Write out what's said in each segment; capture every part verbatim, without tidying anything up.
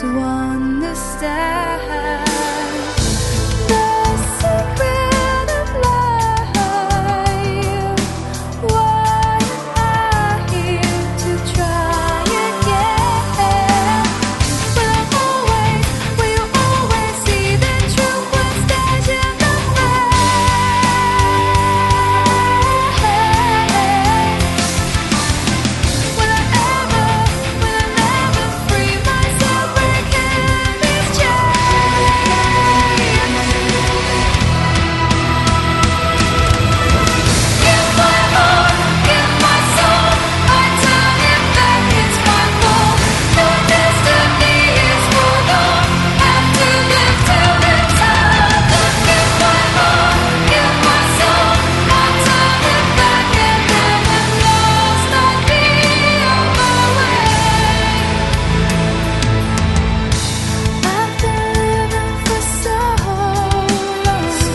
to understand the secret of life. What I'm here to try again. Will always, will you always see the truth was that you've not found? Will I ever, will I never free myself breaking this chain? Give my heart, give my soul. I turn it back, it's my fault. No destiny is for long. Have to live till the time. Give my heart, give my soul. I turn it back and then I'm lost. I'll be on my way. After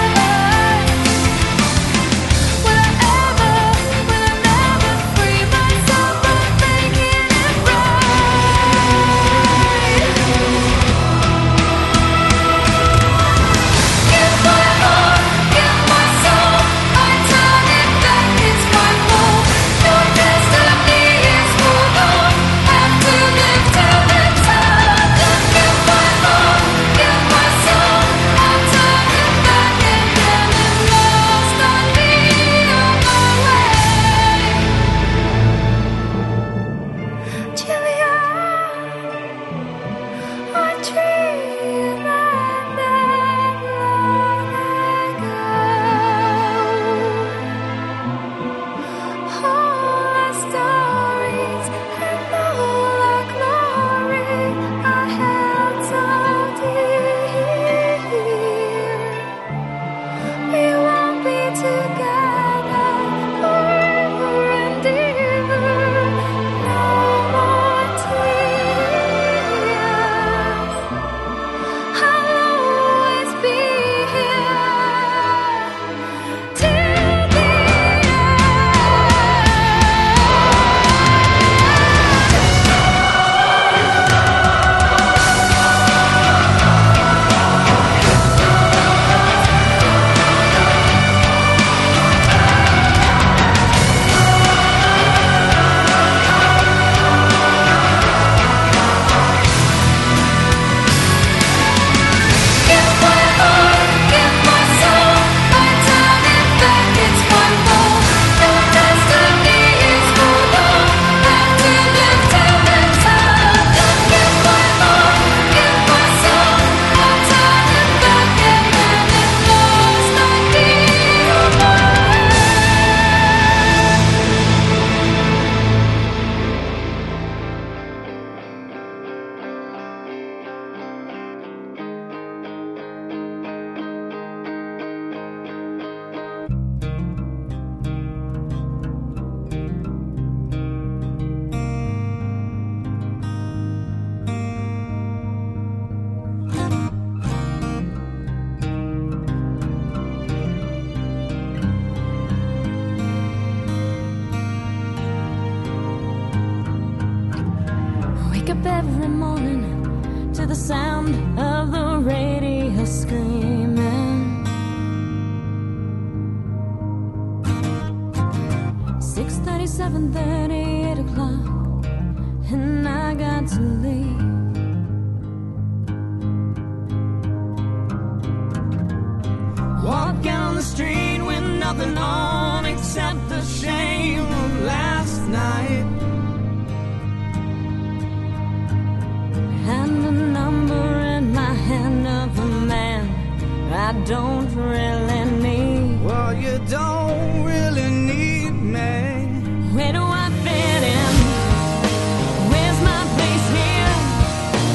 living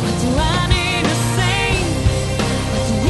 for so long. Many seasons passed me by. I've seen kingdoms through ages rise and fall. I've seen it all. Seen the horror, seen the wonders happening just in front of my eyes. Will I ever, will I never free myself from making it right? Give my heart, give my soul. I turn it back, it's my fault. No destiny is for long. Have to live till the time. Give my heart, give my soul. I turn it back and then I'm lost. I'll be on my way. Julia, I dreamed that long ago. All our stories and all our glory I held so dear. We won't be together forever and ever. No more tears. I'll always be here. Till the end. Give my heart, give my soul. I turn it back, it's my fault. No destiny is for long. Have to live till the time. Give my heart, give my soul. I turn it back and then I'm lost. I'll be on my way. Wake up every morning to the sound of the radio screaming. Six thirty, seven thirty, eight o'clock, and I got to leave. Walk down the street with nothing on except the shame of last night. And the number in my hand of a man I don't really need. Well, you don't really need me. Where do I fit in? Where's my place here? What do I need to say? What do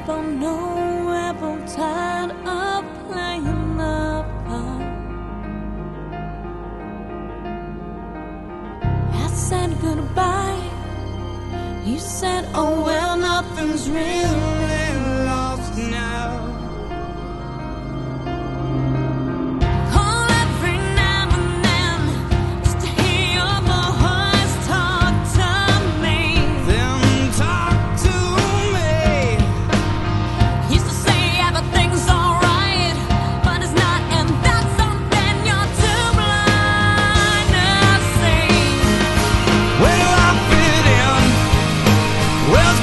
keep on knowing I'm tired of playing the part. I said goodbye. You said, oh well, nothing's really lost now. Well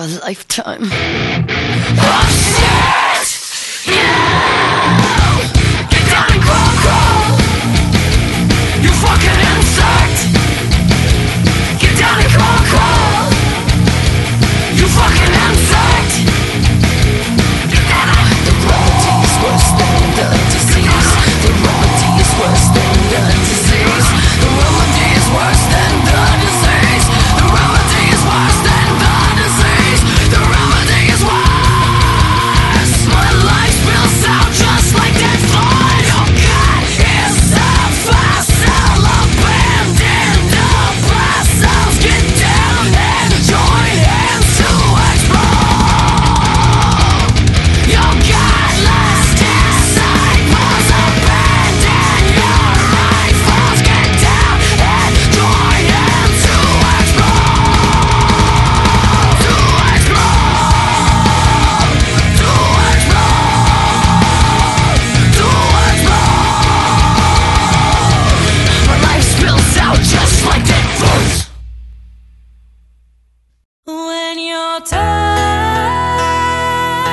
for a lifetime. Oh, shit! You! Get down and crawl, crawl! You fucking insect! Get down and crawl, crawl! You fucking insect! Get down and crawl! The royalty is worse than the disease. The royalty is worse than the disease. The royalty is worse than the disease. The royalty is worse than the disease. The royalty is worse. My life spills out just like that flood. Your God is the vessel abandoned oppressors. Get down and join hands to explode. Your godless disciples abandon your rifles. Get down and join hands to explode. To explode. To explode. To explode. My life spills out just like that flood. When you're tired of feelings, when you're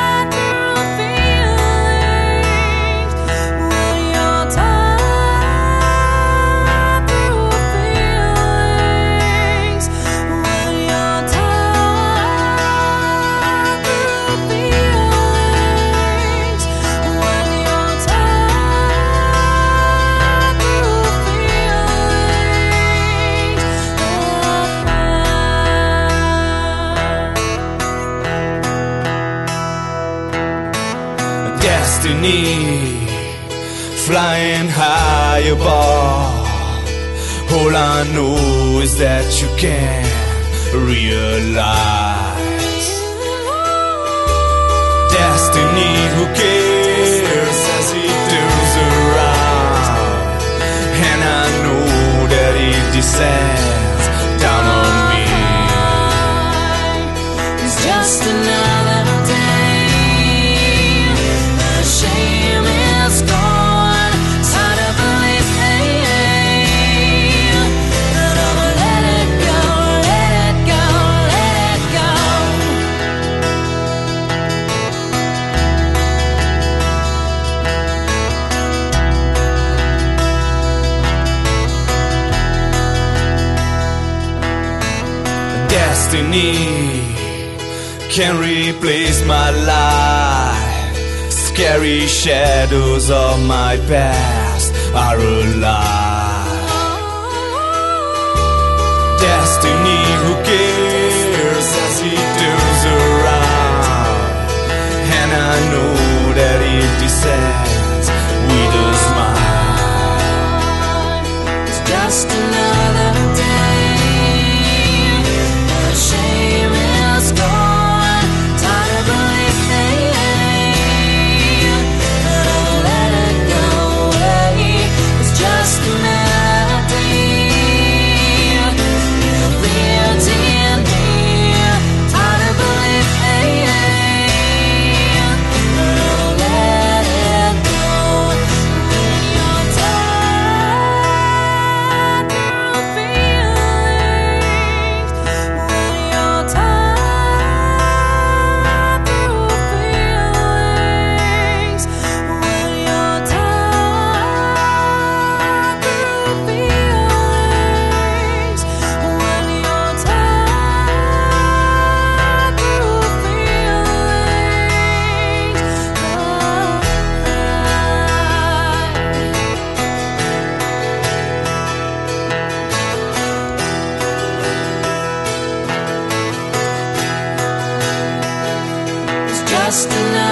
tired of feelings, when you're tired of feelings, when you're tired of feelings, oh, fine. Destiny, flying high above. All I know is that you can realize. Destiny, who cares as it turns around? And I know that it descends down on me. It's just another day. The shame is gone. It's hard to believe that I will let it go, let it go, let it go. Destiny can replace my life. Scary shadows of my past are alive. Destiny, who cares as it turns around? And I know that it descends with a smile. It's just another day. The shame is gone. Tired of believing that I will let it go away. It's just another day. You're beauty in me. Tired of believing that I will let it go. When you're tired of feelings, when you're tired of feelings, when you're tired of feelings, when you're tired of feelings, oh, I. It's just another